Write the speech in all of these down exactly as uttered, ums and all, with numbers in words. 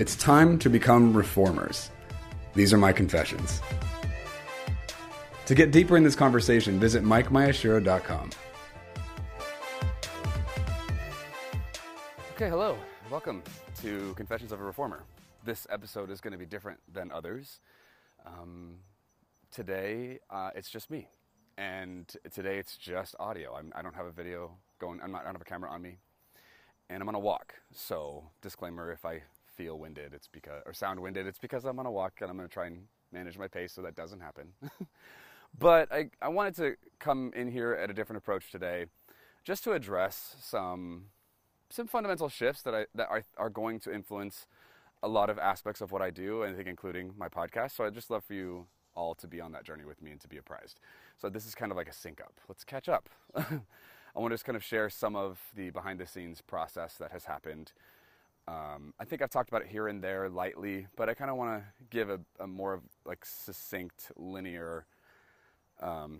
It's time to become reformers. These are my confessions. To get deeper in this conversation, visit mike miyashiro dot com. Okay, hello. Welcome to Confessions of a Reformer. This episode is going to be different than others. Um, today, uh, it's just me. And today it's just audio. I'm, I don't have a video going. I'm not, I don't have a camera on me. And I'm on a walk. So, disclaimer, if I feel winded, it's because, or sound winded, it's because I'm on a walk and I'm going to try and manage my pace so that doesn't happen. But I, I wanted to come in here at a different approach today just to address some some fundamental shifts that, I, that are, are going to influence a lot of aspects of what I do, and I think including my podcast. So I'd just love for you all to be on that journey with me and to be apprised. So this is kind of like a sync up. Let's catch up. I want to just kind of share some of the behind the scenes process that has happened. Um, I think I've talked about it here and there lightly, but I kind of want to give a, a more of like succinct, linear um,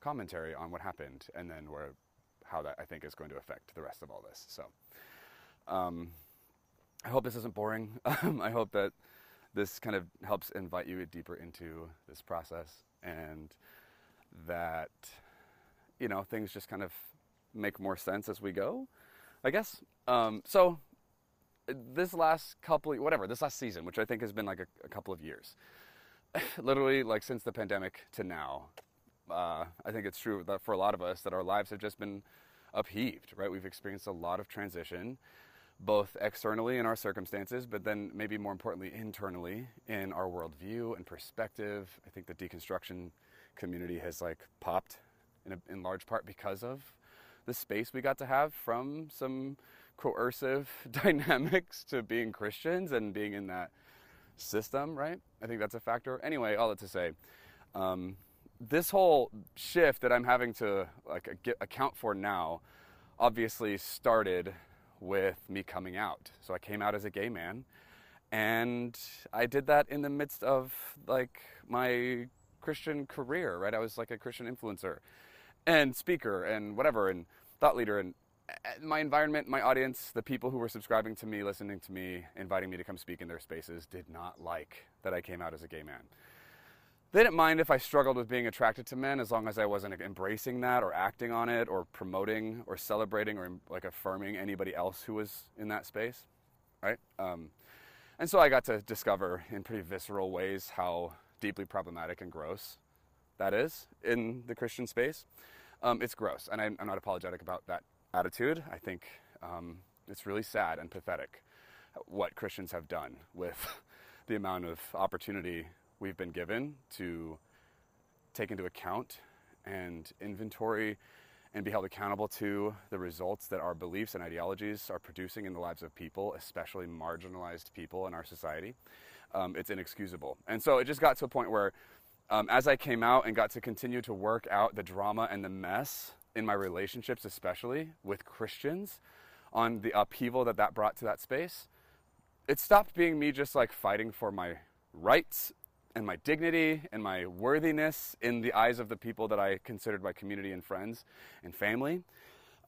commentary on what happened, and then where how that I think is going to affect the rest of all this. So um, I hope this isn't boring. I hope that this kind of helps invite you deeper into this process, and that, you know, things just kind of make more sense as we go, I guess. Um, so this last couple, whatever, this last season, which I think has been like a, a couple of years, literally like since the pandemic to now, uh, I think it's true that for a lot of us that our lives have just been upheaved, right? We've experienced a lot of transition, both externally in our circumstances, but then maybe more importantly, internally in our worldview and perspective. I think the deconstruction community has like popped in, a, in large part because of the space we got to have from some coercive dynamics to being Christians and being in that system, right? I think that's a factor. Anyway, all that to say, um, this whole shift that I'm having to like account for now obviously started with me coming out. So I came out as a gay man, and I did that in the midst of like my Christian career, right? I was like a Christian influencer and speaker and whatever and thought leader, and my environment, my audience, the people who were subscribing to me, listening to me, inviting me to come speak in their spaces did not like that I came out as a gay man. They didn't mind if I struggled with being attracted to men, as long as I wasn't embracing that or acting on it or promoting or celebrating or like affirming anybody else who was in that space, right? Um, and so I got to discover in pretty visceral ways how deeply problematic and gross that is in the Christian space. Um, it's gross, and I'm, I'm not apologetic about that attitude. I think um, it's really sad and pathetic what Christians have done with the amount of opportunity we've been given to take into account and inventory and be held accountable to the results that our beliefs and ideologies are producing in the lives of people, especially marginalized people in our society. Um, it's inexcusable. And so it just got to a point where um, as I came out and got to continue to work out the drama and the mess in my relationships, especially with Christians, on the upheaval that that brought to that space, it stopped being me just like fighting for my rights and my dignity and my worthiness in the eyes of the people that I considered my community and friends and family.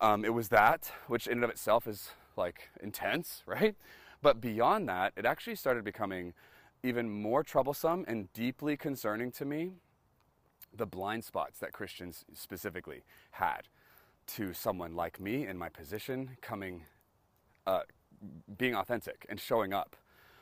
Um, it was that, which in and of itself is like intense, right? But beyond that, it actually started becoming even more troublesome and deeply concerning to me, the blind spots that Christians specifically had to someone like me in my position coming, uh, being authentic and showing up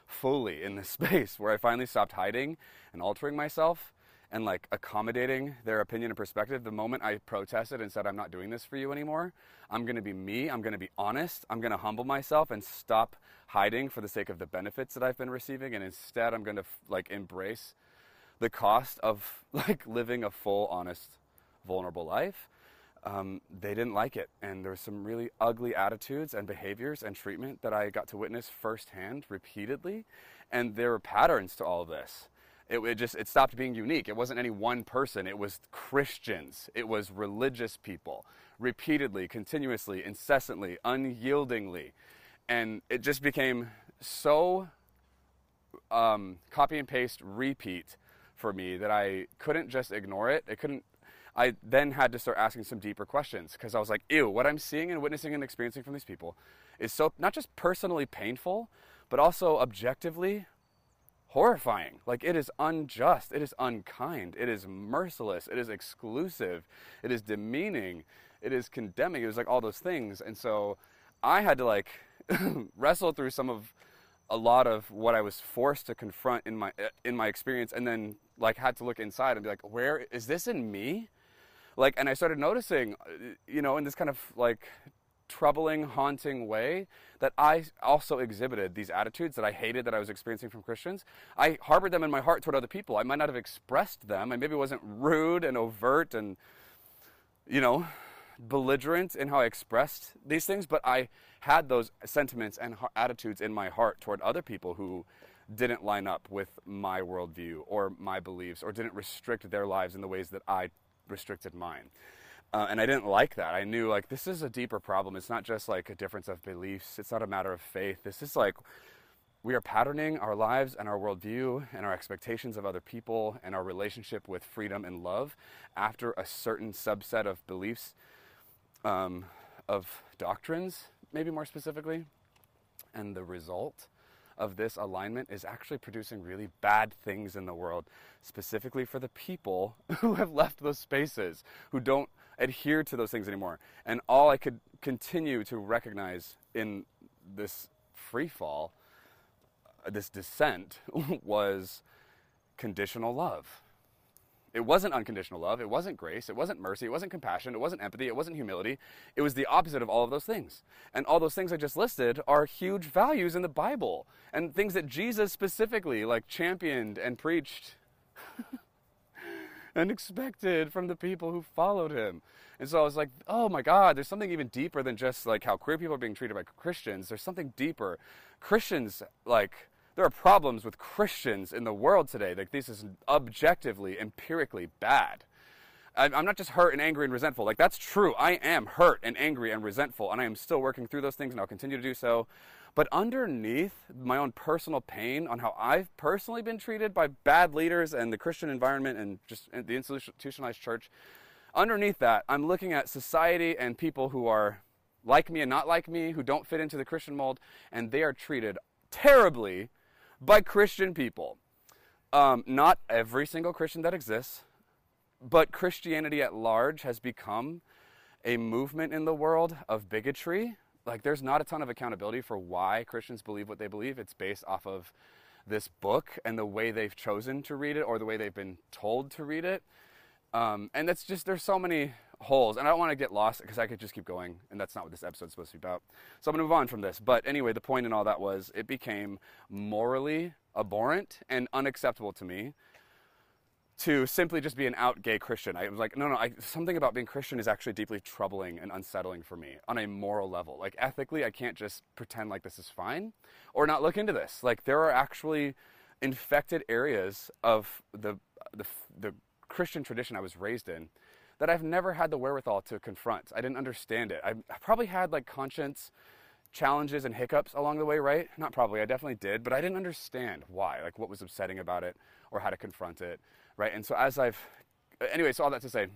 fully in this space where I finally stopped hiding and altering myself and like accommodating their opinion and perspective. The moment I protested and said, I'm not doing this for you anymore, I'm going to be me, I'm going to be honest, I'm going to humble myself and stop hiding for the sake of the benefits that I've been receiving, and instead I'm going to like embrace the cost of like living a full, honest, vulnerable life. um, they didn't like it. And there were some really ugly attitudes and behaviors and treatment that I got to witness firsthand repeatedly. And there were patterns to all of this. It, it just, it stopped being unique. It wasn't any one person. It was Christians. It was religious people, repeatedly, continuously, incessantly, unyieldingly. And it just became so um, copy and paste repeat for me that I couldn't just ignore it. I couldn't, I then had to start asking some deeper questions, because I was like, ew, what I'm seeing and witnessing and experiencing from these people is so, not just personally painful, but also objectively horrifying. Like, it is unjust, it is unkind, it is merciless, it is exclusive, it is demeaning, it is condemning. It was like all those things. And so I had to like wrestle through some of a lot of what I was forced to confront in my in my experience, and then like had to look inside and be like, where is this in me? Like, and I started noticing, you know, in this kind of like troubling, haunting way, that I also exhibited these attitudes that I hated that I was experiencing from Christians. I harbored them in my heart toward other people. I might not have expressed them. I maybe wasn't rude and overt and, you know, belligerent in how I expressed these things, but I had those sentiments and attitudes in my heart toward other people who didn't line up with my worldview or my beliefs, or didn't restrict their lives in the ways that I restricted mine. Uh, and I didn't like that. I knew, like, this is a deeper problem. It's not just like a difference of beliefs. It's not a matter of faith. This is like, we are patterning our lives and our worldview and our expectations of other people and our relationship with freedom and love after a certain subset of beliefs, um, of doctrines, maybe more specifically. And the result of this alignment is actually producing really bad things in the world, specifically for the people who have left those spaces, who don't adhere to those things anymore. And all I could continue to recognize in this free fall, this descent, was conditional love. It wasn't unconditional love. It wasn't grace. It wasn't mercy. It wasn't compassion. It wasn't empathy. It wasn't humility. It was the opposite of all of those things. And all those things I just listed are huge values in the Bible, and things that Jesus specifically like championed and preached and expected from the people who followed him. And so I was like, oh my God, there's something even deeper than just like how queer people are being treated by Christians. There's something deeper. Christians, like, there are problems with Christians in the world today. Like, this is objectively, empirically bad. I'm not just hurt and angry and resentful. Like, that's true. I am hurt and angry and resentful, and I am still working through those things, and I'll continue to do so. But underneath my own personal pain on how I've personally been treated by bad leaders and the Christian environment and just the institutionalized church, underneath that, I'm looking at society and people who are like me and not like me, who don't fit into the Christian mold, and they are treated terribly by Christian people. Um, not every single Christian that exists, but Christianity at large has become a movement in the world of bigotry. Like, there's not a ton of accountability for why Christians believe what they believe. It's based off of this book and the way they've chosen to read it, or the way they've been told to read it. Um, and that's just, there's so many holes, and I don't want to get lost because I could just keep going, and that's not what this episode's supposed to be about. So I'm gonna move on from this. But anyway, the point in all that was, it became morally abhorrent and unacceptable to me to simply just be an out gay Christian. I was like, no, no, I, something about being Christian is actually deeply troubling and unsettling for me on a moral level. Like, ethically, I can't just pretend like this is fine or not look into this. Like, there are actually infected areas of the the, the Christian tradition I was raised in that I've never had the wherewithal to confront. I didn't understand it. I probably had like conscience challenges and hiccups along the way, right? Not probably, I definitely did, but I didn't understand why, like what was upsetting about it or how to confront it, right? And so as I've, anyway, so all that to say,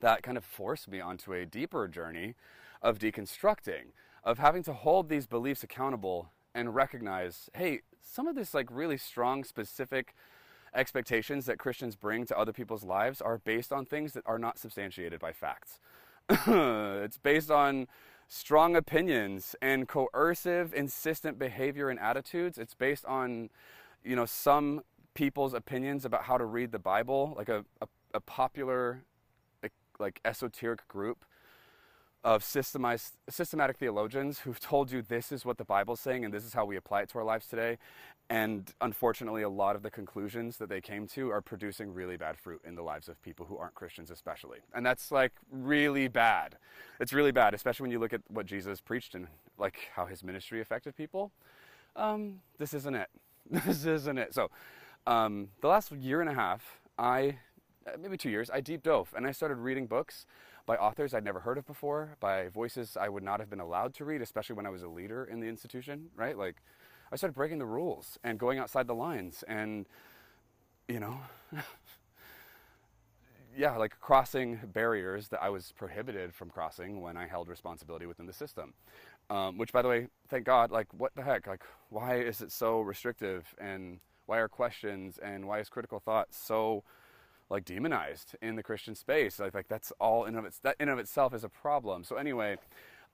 that kind of forced me onto a deeper journey of deconstructing, of having to hold these beliefs accountable and recognize, hey, some of this like really strong, specific expectations that Christians bring to other people's lives are based on things that are not substantiated by facts. It's based on strong opinions and coercive, insistent behavior and attitudes. It's based on, you know, some people's opinions about how to read the Bible, like a, a, a popular, like, like esoteric group of systemized, systematic theologians who've told you this is what the Bible's saying and this is how we apply it to our lives today. And unfortunately, a lot of the conclusions that they came to are producing really bad fruit in the lives of people who aren't Christians especially. And that's like really bad. It's really bad, especially when you look at what Jesus preached and like how his ministry affected people. Um, this isn't it. This isn't it. So um, the last year and a half, I, maybe two years, I deep dove and I started reading books by authors I'd never heard of before, by voices I would not have been allowed to read, especially when I was a leader in the institution, right? Like, I started breaking the rules and going outside the lines and, you know, yeah, like crossing barriers that I was prohibited from crossing when I held responsibility within the system. Um, which, by the way, thank God, like, what the heck? Like, why is it so restrictive? And why are questions and why is critical thought so, like, demonized in the Christian space? Like, like that's all in of its, that in of itself is a problem. So anyway...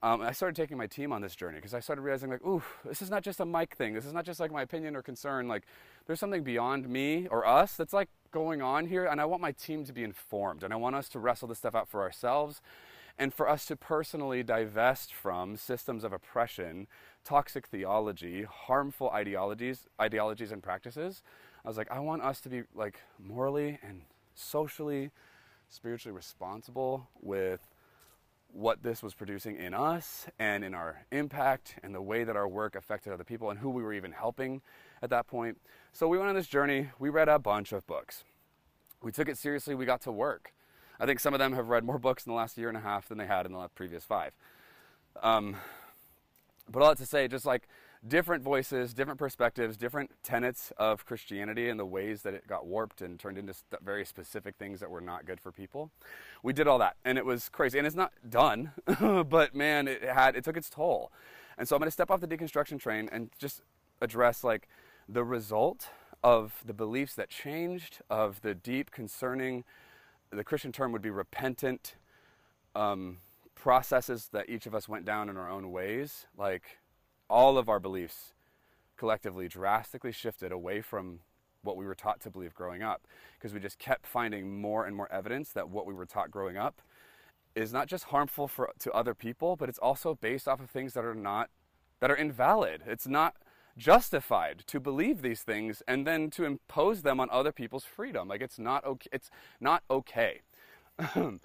Um, I started taking my team on this journey because I started realizing like, ooh, this is not just a mic thing. This is not just like my opinion or concern. Like there's something beyond me or us that's like going on here. And I want my team to be informed and I want us to wrestle this stuff out for ourselves and for us to personally divest from systems of oppression, toxic theology, harmful ideologies, ideologies and practices. I was like, I want us to be like morally and socially, spiritually responsible with what this was producing in us and in our impact and the way that our work affected other people and who we were even helping at that point. So we went on this journey. We read a bunch of books. We took it seriously. We got to work. I think some of them have read more books in the last year and a half than they had in the previous five. Um, but all that to say, just like different voices, different perspectives, different tenets of Christianity and the ways that it got warped and turned into st- very specific things that were not good for people. We did all that and it was crazy and it's not done, but man, it had, it took its toll. And so I'm going to step off the deconstruction train and just address like the result of the beliefs that changed, of the deep concerning, the Christian term would be repentant, um, processes that each of us went down in our own ways. Like, all of our beliefs collectively drastically shifted away from what we were taught to believe growing up because we just kept finding more and more evidence that what we were taught growing up is not just harmful for, to other people, but it's also based off of things that are not, that are invalid. It's not justified to believe these things and then to impose them on other people's freedom. Like it's not okay. It's not okay. And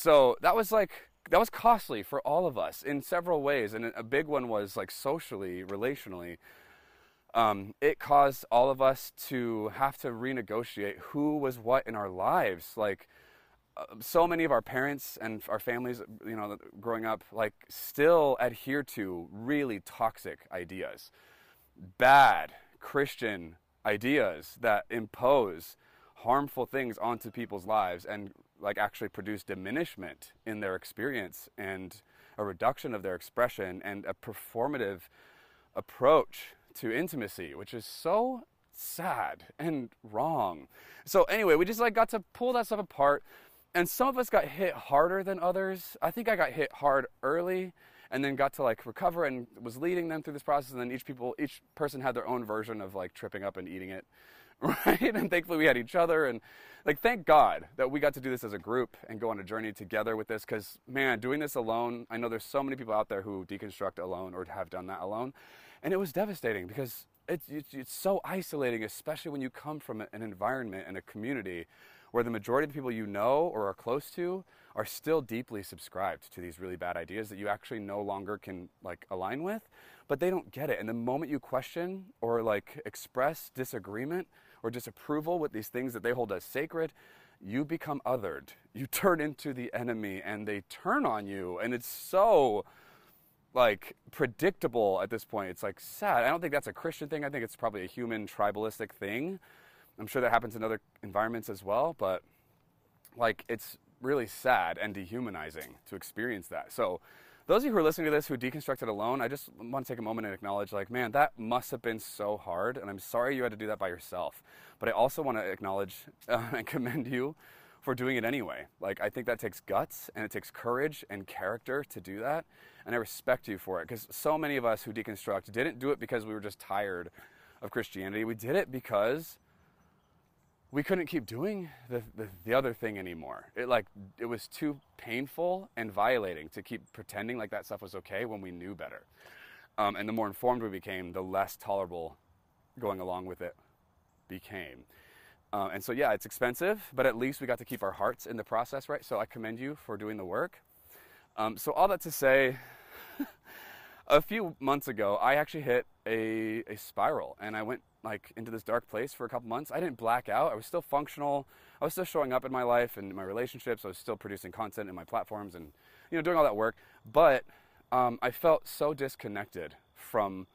so that was like, that was costly for all of us in several ways. And a big one was like socially, relationally. Um, it caused all of us to have to renegotiate who was what in our lives. Like uh, so many of our parents and our families, you know, growing up, like still adhere to really toxic ideas, bad Christian ideas that impose harmful things onto people's lives and like actually produce diminishment in their experience and a reduction of their expression and a performative approach to intimacy, which is so sad and wrong. So anyway, we just like got to pull that stuff apart and some of us got hit harder than others. I think I got hit hard early and then got to like recover and was leading them through this process. And then each people, each person had their own version of like tripping up and eating it. Right? And thankfully we had each other and like, thank God that we got to do this as a group and go on a journey together with this. Cause man, doing this alone, I know there's so many people out there who deconstruct alone or have done that alone. And it was devastating because it's, it's, it's so isolating, especially when you come from an environment and a community where the majority of the people you know or are close to are still deeply subscribed to these really bad ideas that you actually no longer can like align with, but they don't get it. And the moment you question or like express disagreement or disapproval with these things that they hold as sacred, you become othered. You turn into the enemy and they turn on you. And it's so like predictable at this point. It's like sad. I don't think that's a Christian thing. I think it's probably a human tribalistic thing. I'm sure that happens in other environments as well, but like it's really sad and dehumanizing to experience that. So those of you who are listening to this who deconstructed alone, I just want to take a moment and acknowledge like, man, that must have been so hard. And I'm sorry you had to do that by yourself. But I also want to acknowledge uh, and commend you for doing it anyway. Like, I think that takes guts and it takes courage and character to do that. And I respect you for it because so many of us who deconstruct didn't do it because we were just tired of Christianity. We did it because we couldn't keep doing the, the, the other thing anymore. It like, it was too painful and violating to keep pretending like that stuff was okay when we knew better. Um, and the more informed we became, the less tolerable going along with it became. Um, and so, yeah, it's expensive, but at least we got to keep our hearts in the process, right? So I commend you for doing the work. Um, so all that to say, a few months ago, I actually hit a, a spiral, and I went like into this dark place for a couple months. I didn't black out. I was still functional. I was still showing up in my life and in my relationships. I was still producing content in my platforms and, you know, doing all that work. But um, I felt so disconnected from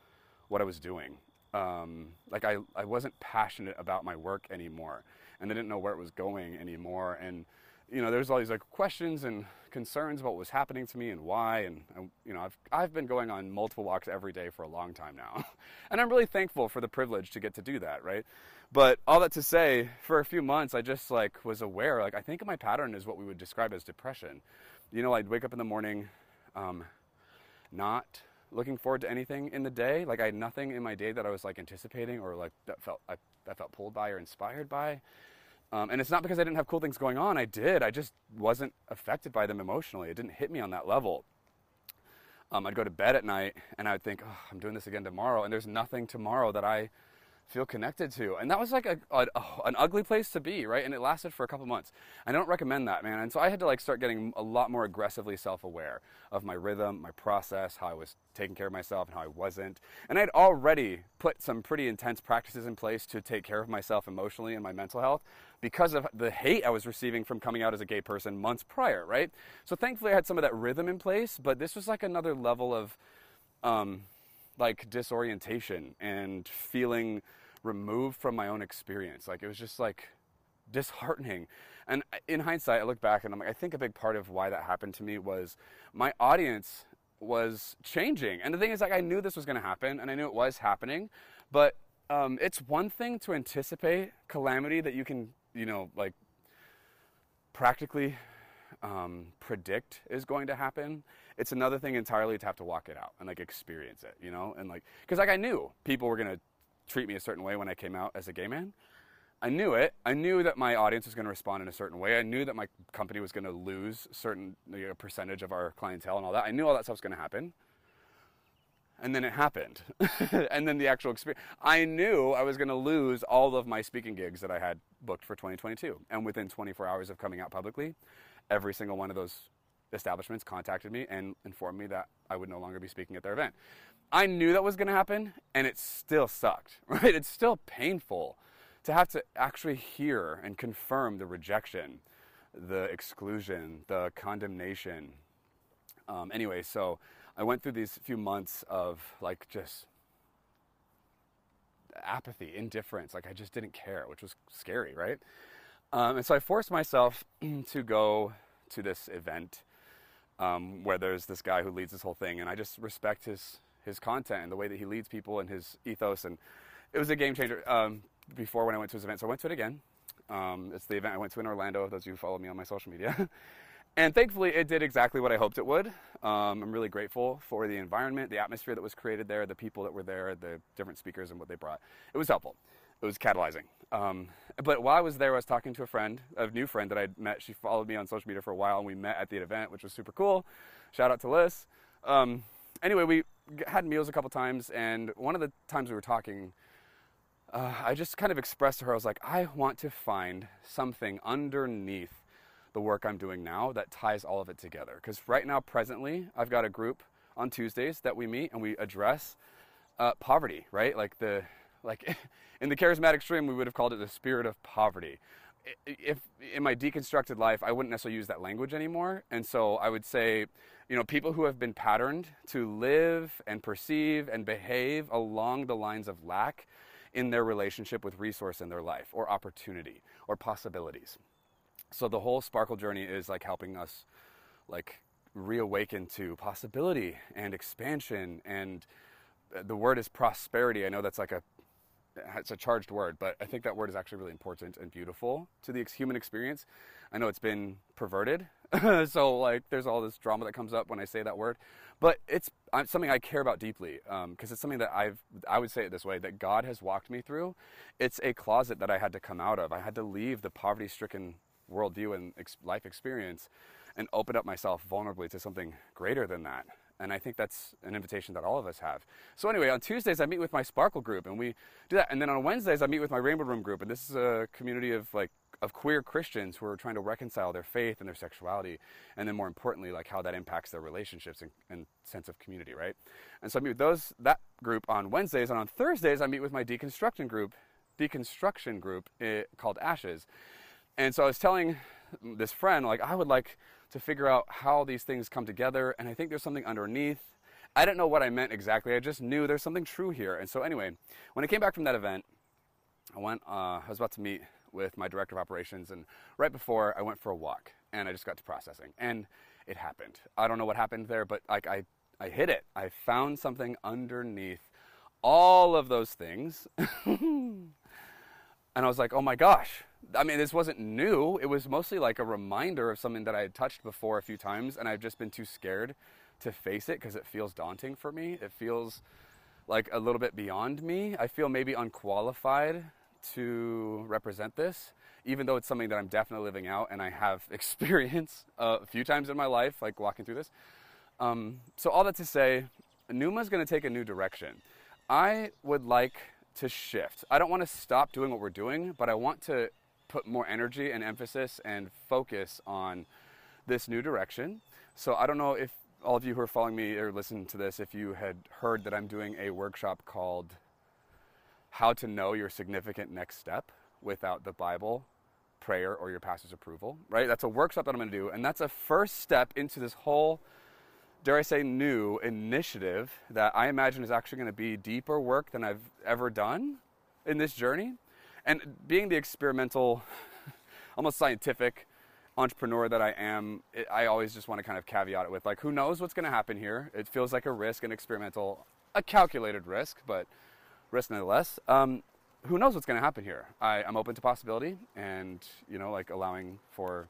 what I was doing. Um, like I, I wasn't passionate about my work anymore, and I didn't know where it was going anymore. And, you know, there's all these like questions and concerns about what was happening to me and why. And, and you know, I've, I've been going on multiple walks every day for a long time now. And I'm really thankful for the privilege to get to do that. Right. But all that to say, for a few months, I just like was aware, like, I think my pattern is what we would describe as depression. You know, I'd wake up in the morning, um, not looking forward to anything in the day. Like I had nothing in my day that I was like anticipating or like that felt, I, that felt pulled by or inspired by. Um, and it's not because I didn't have cool things going on. I did. I just wasn't affected by them emotionally. It didn't hit me on that level. Um, I'd go to bed at night and I would think, oh, I'm doing this again tomorrow. And there's nothing tomorrow that I feel connected to. And that was like a, a, an ugly place to be, right? And it lasted for a couple months. I don't recommend that, man. And so I had to like start getting a lot more aggressively self-aware of my rhythm, my process, how I was taking care of myself and how I wasn't. And I'd already put some pretty intense practices in place to take care of myself emotionally and my mental health, because of the hate I was receiving from coming out as a gay person months prior, right? So thankfully I had some of that rhythm in place, but this was like another level of um, like disorientation and feeling removed from my own experience. Like it was just like disheartening. And in hindsight, I look back and I'm like, I think a big part of why that happened to me was my audience was changing. And the thing is, like, I knew this was going to happen and I knew it was happening, but um, it's one thing to anticipate calamity that you can, you know, like practically um, predict is going to happen. It's another thing entirely to have to walk it out and like experience it, you know? And like, cause like I knew people were going to treat me a certain way when I came out as a gay man. I knew it. I knew that my audience was going to respond in a certain way. I knew that my company was going to lose certain, you know, percentage of our clientele and all that. I knew all that stuff was going to happen. And then it happened. And then the actual experience, I knew I was going to lose all of my speaking gigs that I had booked for twenty twenty-two. And within twenty-four hours of coming out publicly, every single one of those establishments contacted me and informed me that I would no longer be speaking at their event. I knew that was going to happen, and it still sucked, right? It's still painful to have to actually hear and confirm the rejection, the exclusion, the condemnation. Um, anyway, so I went through these few months of like just apathy, indifference. Like I just didn't care, which was scary, right? Um, and so I forced myself to go to this event um, where there's this guy who leads this whole thing, and I just respect his his content and the way that he leads people and his ethos, and it was a game changer. Um, before when I went to his event, so I went to it again. Um, it's the event I went to in Orlando, those of you who follow me on my social media. And thankfully it did exactly what I hoped it would. Um, I'm really grateful for the environment, the atmosphere that was created there, the people that were there, the different speakers and what they brought. It was helpful. It was catalyzing. Um, but while I was there, I was talking to a friend, a new friend that I'd met. She followed me on social media for a while, and we met at the event, which was super cool. Shout out to Liz. Um, anyway, we had meals a couple times, and one of the times we were talking, uh, I just kind of expressed to her, I was like, I want to find something underneath the work I'm doing now that ties all of it together. Because right now, presently, I've got a group on Tuesdays that we meet and we address uh, poverty, right? Like the... Like in the charismatic stream, we would have called it the spirit of poverty. If in my deconstructed life, I wouldn't necessarily use that language anymore. And so I would say, you know, people who have been patterned to live and perceive and behave along the lines of lack in their relationship with resource in their life, or opportunity, or possibilities. So the whole Sparkle journey is like helping us like reawaken to possibility and expansion. And the word is prosperity. I know that's like a, it's a charged word, but I think that word is actually really important and beautiful to the human experience. I know it's been perverted So like there's all this drama that comes up when I say that word, but it's something I care about deeply, because um, it's something that I've, I would say it this way, that God has walked me through. It's a closet that I had to come out of. I had to leave the poverty-stricken worldview and ex life experience and open up myself vulnerably to something greater than that. And I think that's an invitation that all of us have. So anyway, on Tuesdays, I meet with my Sparkle group, and we do that. And then on Wednesdays, I meet with my Rainbow Room group. And this is a community of, like, of queer Christians who are trying to reconcile their faith and their sexuality. And then more importantly, like, how that impacts their relationships and, and sense of community, right? And so I meet with those, that group on Wednesdays. And on Thursdays, I meet with my deconstruction group, deconstruction group it, called Ashes. And so I was telling this friend, like, I would like to figure out how these things come together, and I think there's something underneath. I didn't know what I meant exactly, I just knew there's something true here. And so anyway, when I came back from that event, I went, uh, I was about to meet with my director of operations, and right before, I went for a walk, and I just got to processing, and it happened. I don't know what happened there, but like I, I hit it. I found something underneath all of those things, and I was like, oh my gosh. I mean, this wasn't new. It was mostly like a reminder of something that I had touched before a few times, and I've just been too scared to face it because it feels daunting for me. It feels like a little bit beyond me. I feel maybe unqualified to represent this, even though it's something that I'm definitely living out and I have experience uh, a few times in my life, like walking through this. Um, so all that to say, Numa's going to take a new direction. I would like to shift. I don't want to stop doing what we're doing, but I want to put more energy and emphasis and focus on this new direction. So I don't know if all of you who are following me or listening to this, if you had heard that I'm doing a workshop called How to Know Your Significant Next Step Without the Bible, Prayer, or Your Pastor's Approval, right? That's a workshop that I'm going to do, and that's a first step into this whole, dare I say, new initiative that I imagine is actually going to be deeper work than I've ever done in this journey. And being the experimental, almost scientific entrepreneur that I am, it, I always just want to kind of caveat it with, like, who knows what's going to happen here? It feels like a risk, an experimental, a calculated risk, but risk nonetheless. Um, who knows what's going to happen here? I, I'm open to possibility and, you know, like allowing for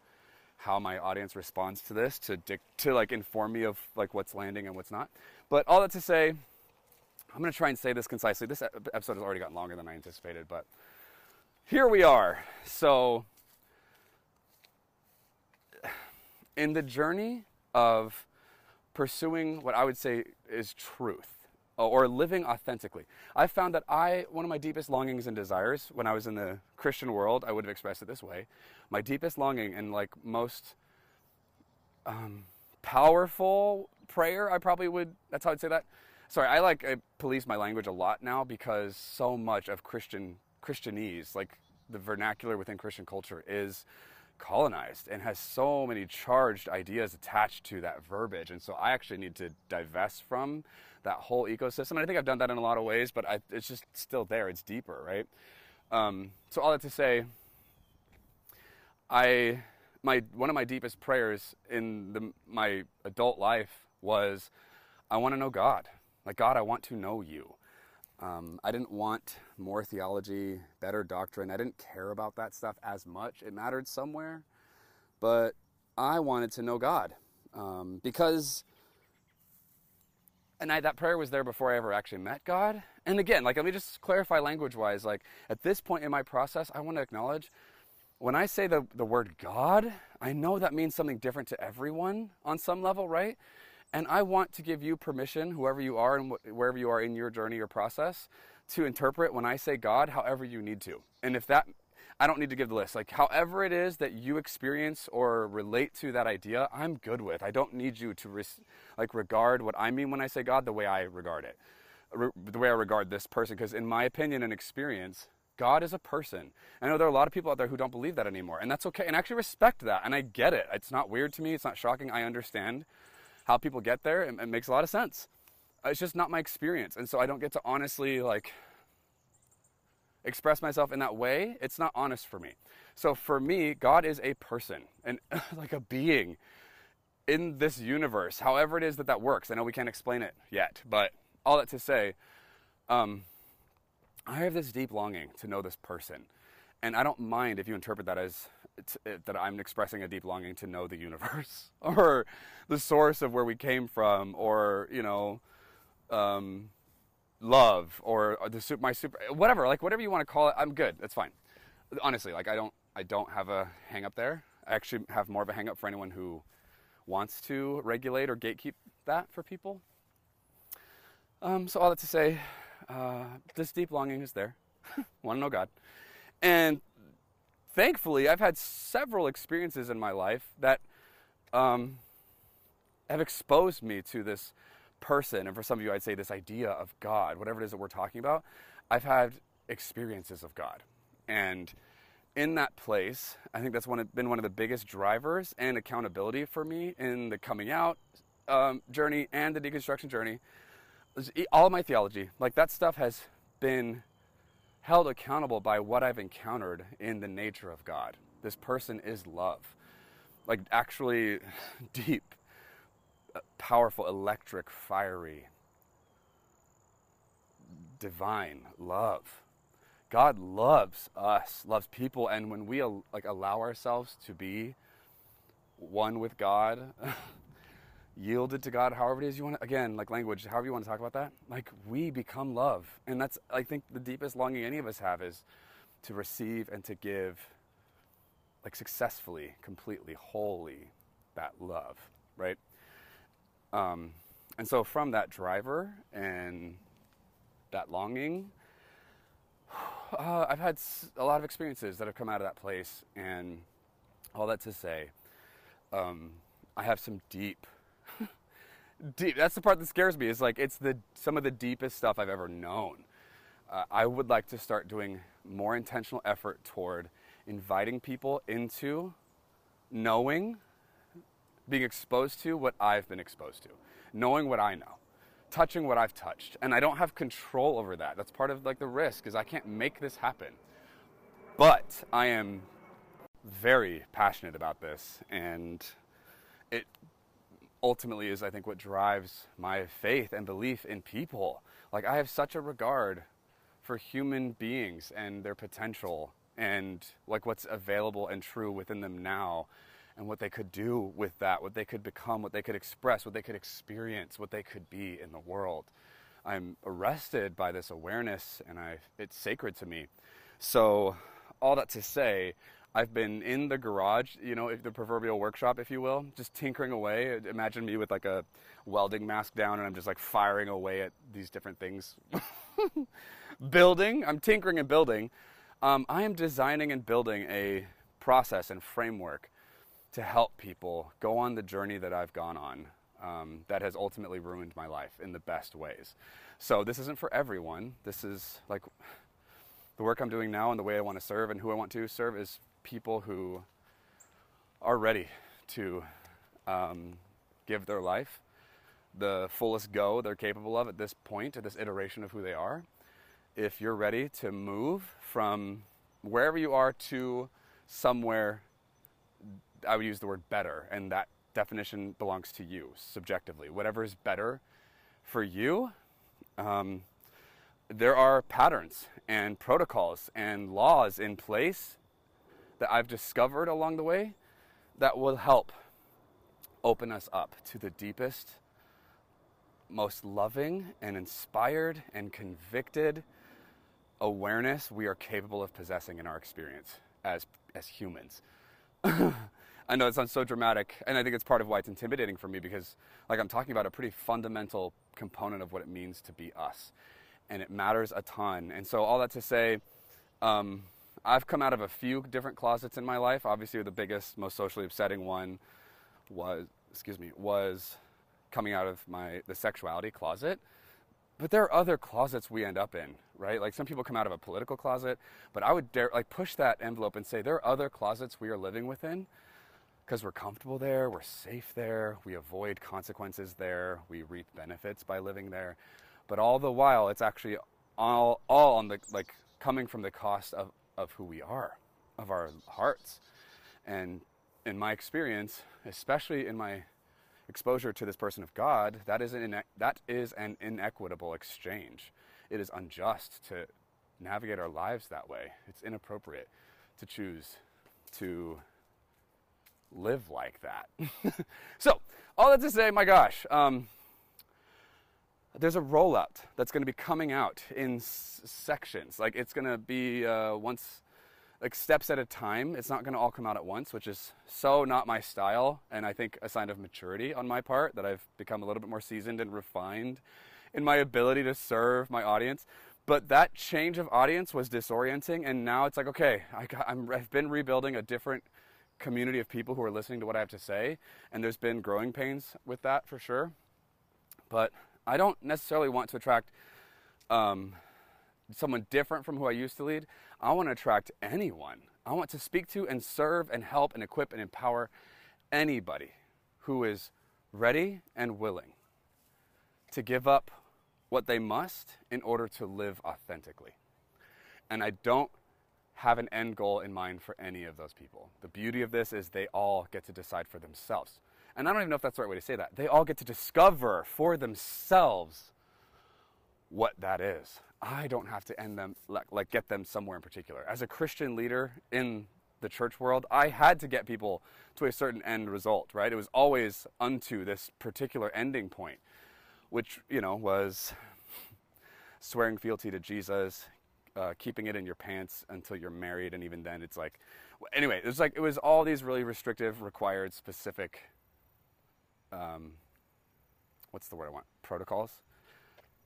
how my audience responds to this to, to like inform me of like what's landing and what's not. But all that to say, I'm going to try and say this concisely. This episode has already gotten longer than I anticipated, but here we are. So in the journey of pursuing what I would say is truth or living authentically, I found that I, one of my deepest longings and desires when I was in the Christian world, I would have expressed it this way, my deepest longing and like most um, powerful prayer, I probably would, that's how I'd say that. Sorry, I like I police my language a lot now because so much of Christian Christianese, like the vernacular within Christian culture, is colonized and has so many charged ideas attached to that verbiage. And so I actually need to divest from that whole ecosystem. And I think I've done that in a lot of ways, but I, it's just still there. It's deeper, right? Um, so all that to say, I, my, one of my deepest prayers in the, my adult life was, I want to know God. Like, God, I want to know you. Um, I didn't want more theology, better doctrine. I didn't care about that stuff as much. It mattered somewhere, but I wanted to know God um, because, and I, that prayer was there before I ever actually met God. And again, like, let me just clarify language-wise, like at this point in my process, I want to acknowledge when I say the, the word God, I know that means something different to everyone on some level, right? And I want to give you permission, whoever you are and wh wherever you are in your journey or process, to interpret when I say God however you need to. And if that, I don't need to give the list. Like, however it is that you experience or relate to that idea, I'm good with. I don't need you to res like regard what I mean when I say God the way I regard it, re the way I regard this person. Because in my opinion and experience, God is a person. I know there are a lot of people out there who don't believe that anymore. And that's okay. And I actually respect that. And I get it. It's not weird to me. It's not shocking. I understand how people get there. It, it makes a lot of sense. It's just not my experience. And so I don't get to honestly like express myself in that way. It's not honest for me. So for me, God is a person and like a being in this universe, however it is that that works. I know we can't explain it yet, but all that to say, um, I have this deep longing to know this person. And I don't mind if you interpret that as t- that I'm expressing a deep longing to know the universe or the source of where we came from, or, you know, um, love, or the super, my super, whatever, like whatever you want to call it. I'm good. That's fine. Honestly, like I don't, I don't have a hang up there. I actually have more of a hang up for anyone who wants to regulate or gatekeep that for people. Um, so all that to say, uh, this deep longing is there. Want to know God. And thankfully, I've had several experiences in my life that um, have exposed me to this person. And for some of you, I'd say this idea of God, whatever it is that we're talking about, I've had experiences of God. And in that place, I think that's one of, been one of the biggest drivers and accountability for me in the coming out um, journey and the deconstruction journey. All of my theology, like that stuff has been held accountable by what I've encountered in the nature of God. This person is love. Like actually deep, powerful, electric, fiery, divine love. God loves us, loves people. And when we like allow ourselves to be one with God, yielded to God, however it is you want to, again, like language, however you want to talk about that, like we become love. And that's, I think, the deepest longing any of us have, is to receive and to give, like successfully, completely, wholly, that love, right? Um, and so from that driver and that longing, uh, I've had a lot of experiences that have come out of that place. And all that to say, um, I have some deep, Deep. That's the part that scares me. Is like it's the some of the deepest stuff I've ever known. Uh, I would like to start doing more intentional effort toward inviting people into knowing, being exposed to what I've been exposed to, knowing what I know, touching what I've touched, and I don't have control over that. That's part of like the risk, is I can't make this happen. But I am very passionate about this, and it ultimately is, I think, what drives my faith and belief in people. Like I have such a regard for human beings and their potential, and like what's available and true within them now, and what they could do with that, what they could become, what they could express, what they could experience, what they could be in the world. I'm arrested by this awareness, and I, it's sacred to me. So all that to say, I've been in the garage, you know, the proverbial workshop, if you will, just tinkering away. Imagine me with like a welding mask down, and I'm just like firing away at these different things. Building, I'm tinkering and building. Um, I am designing and building a process and framework to help people go on the journey that I've gone on, um, that has ultimately ruined my life in the best ways. So this isn't for everyone. This is like the work I'm doing now, and the way I want to serve and who I want to serve is people who are ready to um, give their life the fullest go they're capable of at this point, at this iteration of who they are. If you're ready to move from wherever you are to somewhere, I would use the word better, and that definition belongs to you subjectively. Whatever is better for you, um, there are patterns and protocols and laws in place that I've discovered along the way that will help open us up to the deepest, most loving and inspired and convicted awareness we are capable of possessing in our experience as as humans. I know it sounds so dramatic, and I think it's part of why it's intimidating for me, because like I'm talking about a pretty fundamental component of what it means to be us, and it matters a ton. And so all that to say, um, I've come out of a few different closets in my life. Obviously, the biggest, most socially upsetting one was, excuse me, was coming out of my the sexuality closet. But there are other closets we end up in, right? Like some people come out of a political closet, but I would dare like push that envelope and say there are other closets we are living within because we're comfortable there, we're safe there, we avoid consequences there, we reap benefits by living there. But all the while, it's actually all all on the like coming from the cost of of who we are, of our hearts. And in my experience, especially in my exposure to this person of God, that is an ine- that is an inequitable exchange. It is unjust to navigate our lives that way. It's inappropriate to choose to live like that. So, all that to say, my gosh, um, there's a rollout that's going to be coming out in s sections. Like, it's going to be uh, once, like steps at a time. It's not going to all come out at once, which is so not my style, and I think a sign of maturity on my part, that I've become a little bit more seasoned and refined in my ability to serve my audience. But that change of audience was disorienting, and now it's like, okay, I got, I'm, I've been rebuilding a different community of people who are listening to what I have to say, and there's been growing pains with that for sure. But I don't necessarily want to attract um, someone different from who I used to lead. I want to attract anyone. I want to speak to and serve and help and equip and empower anybody who is ready and willing to give up what they must in order to live authentically. And I don't have an end goal in mind for any of those people. The beauty of this is they all get to decide for themselves. And I don't even know if that's the right way to say that. They all get to discover for themselves what that is. I don't have to end them, like, like get them somewhere in particular. As a Christian leader in the church world, I had to get people to a certain end result, right? It was always unto this particular ending point, which, you know, was swearing fealty to Jesus, uh, keeping it in your pants until you're married. And even then it's like, anyway, it was like, it was all these really restrictive, required, specific, um, what's the word I want? Protocols,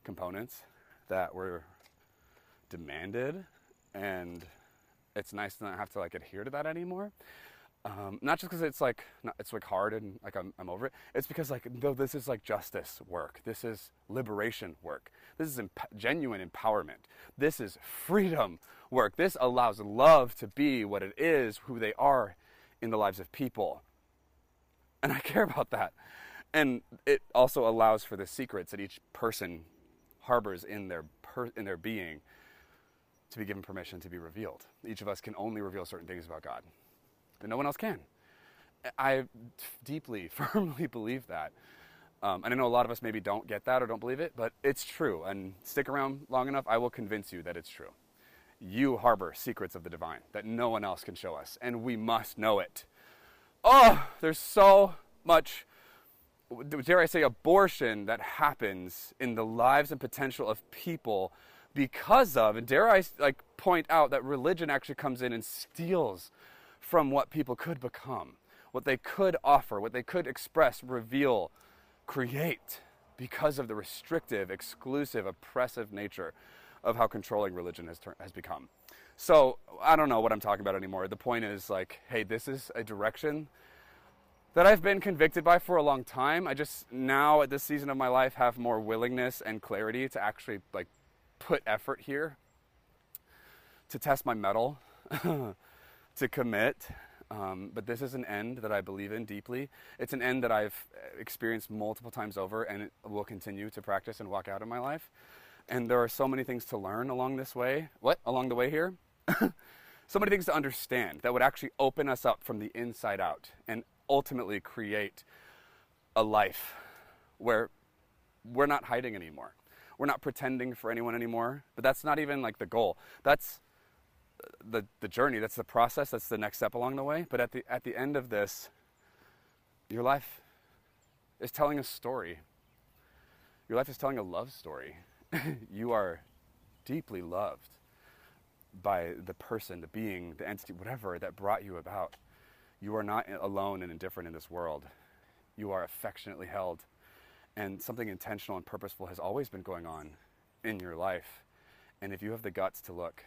components that were demanded, and it's nice to not have to like adhere to that anymore. Um, not just because it's like not, it's like hard and like I'm, I'm over it. It's because like though this is like justice work, this is liberation work, this is emp genuine empowerment, this is freedom work. This allows love to be what it is, who they are in the lives of people, and I care about that. And it also allows for the secrets that each person harbors in their per in their being to be given permission to be revealed. Each of us can only reveal certain things about God that no one else can. I deeply, firmly believe that. Um, and I know a lot of us maybe don't get that or don't believe it, but it's true. And stick around long enough, I will convince you that it's true. You harbor secrets of the divine that no one else can show us, and we must know it. Oh, there's so much, dare I say, abortion that happens in the lives and potential of people because of, and dare I like point out that religion actually comes in and steals from what people could become, what they could offer, what they could express, reveal, create, because of the restrictive, exclusive, oppressive nature of how controlling religion has, has become. So I don't know what I'm talking about anymore. The point is like, hey, this is a direction that I've been convicted by for a long time. I just now at this season of my life have more willingness and clarity to actually like put effort here, to test my mettle, to commit. Um, but this is an end that I believe in deeply. It's an end that I've experienced multiple times over, and it will continue to practice and walk out in my life. And there are so many things to learn along this way. What? Along the way here? So many things to understand that would actually open us up from the inside out and ultimately create a life where we're not hiding anymore. We're not pretending for anyone anymore, but that's not even like the goal. That's the, the journey, that's the process, that's the next step along the way. But at the, at the end of this, your life is telling a story. Your life is telling a love story. You are deeply loved by the person, the being, the entity, whatever that brought you about. You are not alone and indifferent in this world. You are affectionately held, and something intentional and purposeful has always been going on in your life. And if you have the guts to look,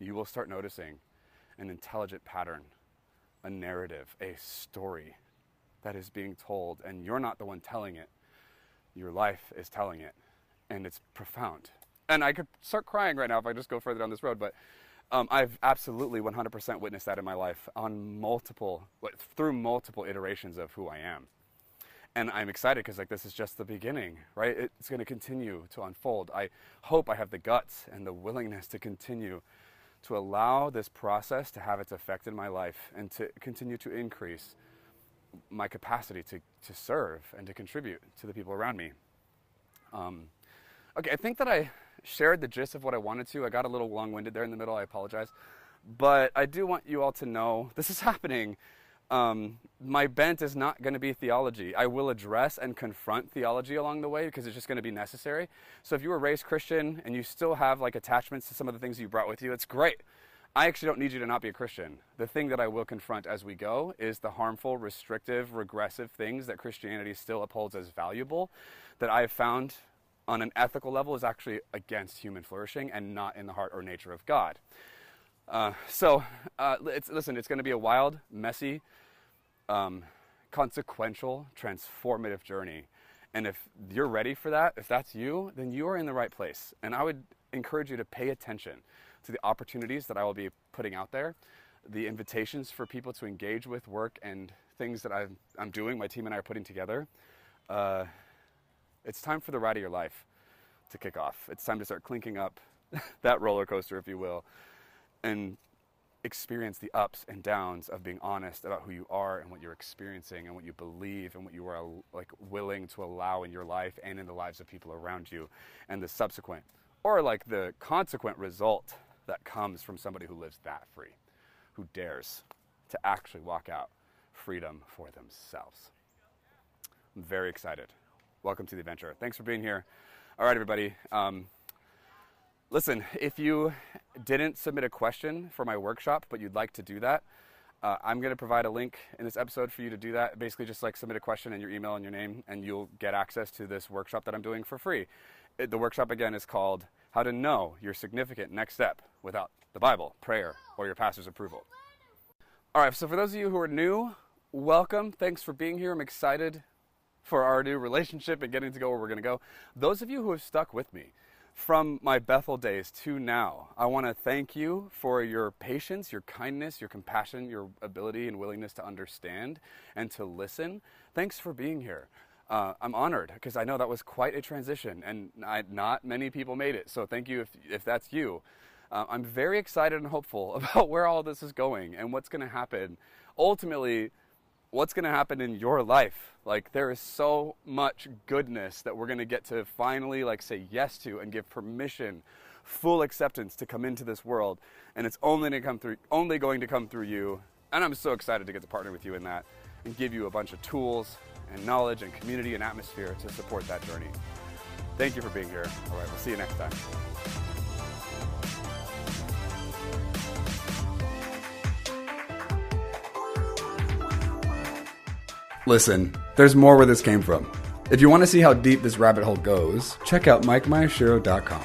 you will start noticing an intelligent pattern, a narrative, a story that is being told, and you're not the one telling it. Your life is telling it, and it's profound. And I could start crying right now if I just go further down this road, but Um, I've absolutely one hundred percent witnessed that in my life on multiple, through multiple iterations of who I am. And I'm excited because like this is just the beginning, right? It's going to continue to unfold. I hope I have the guts and the willingness to continue to allow this process to have its effect in my life and to continue to increase my capacity to, to serve and to contribute to the people around me. Um, okay, I think that I shared the gist of what I wanted to. I got a little long-winded there in the middle. I apologize. But I do want you all to know this is happening. Um, my bent is not going to be theology. I will address and confront theology along the way because it's just going to be necessary. So if you were raised Christian and you still have like attachments to some of the things you brought with you, it's great. I actually don't need you to not be a Christian. The thing that I will confront as we go is the harmful, restrictive, regressive things that Christianity still upholds as valuable that I've found on an ethical level is actually against human flourishing and not in the heart or nature of God. Uh, so, uh, it's, listen, it's going to be a wild, messy, um, consequential, transformative journey. And if you're ready for that, if that's you, then you are in the right place. And I would encourage you to pay attention to the opportunities that I will be putting out there, the invitations for people to engage with work and things that I'm, I'm doing, my team and I are putting together. Uh, it's time for the ride of your life to kick off. It's time to start clinking up that roller coaster, if you will, and experience the ups and downs of being honest about who you are and what you're experiencing and what you believe and what you are like willing to allow in your life and in the lives of people around you, and the subsequent or like the consequent result that comes from somebody who lives that free, who dares to actually walk out freedom for themselves. I'm very excited. Welcome to the adventure. Thanks for being here. All right, everybody. Um, Listen, if you didn't submit a question for my workshop, but you'd like to do that, uh, I'm going to provide a link in this episode for you to do that. Basically, just like submit a question and your email and your name, and you'll get access to this workshop that I'm doing for free. It, the workshop, again, is called How to Know Your Significant Next Step Without the Bible, Prayer, or Your Pastor's Approval. All right, so for those of you who are new, welcome. Thanks for being here. I'm excited for our new relationship and getting to go where we're going to go. Those of you who have stuck with me from my Bethel days to now, I want to thank you for your patience, your kindness, your compassion, your ability and willingness to understand and to listen. Thanks for being here. Uh, I'm honored because I know that was quite a transition and I, not many people made it. So thank you if, if that's you. Uh, I'm very excited and hopeful about where all this is going and what's going to happen. Ultimately, what's going to happen in your life. Like, there is so much goodness that we're going to get to finally like say yes to and give permission, full acceptance to come into this world. And it's only going to come through, only going to come through you. And I'm so excited to get to partner with you in that and give you a bunch of tools and knowledge and community and atmosphere to support that journey. Thank you for being here. All right, we'll see you next time. Listen, there's more where this came from. If you want to see how deep this rabbit hole goes, check out mike miyashiro dot com.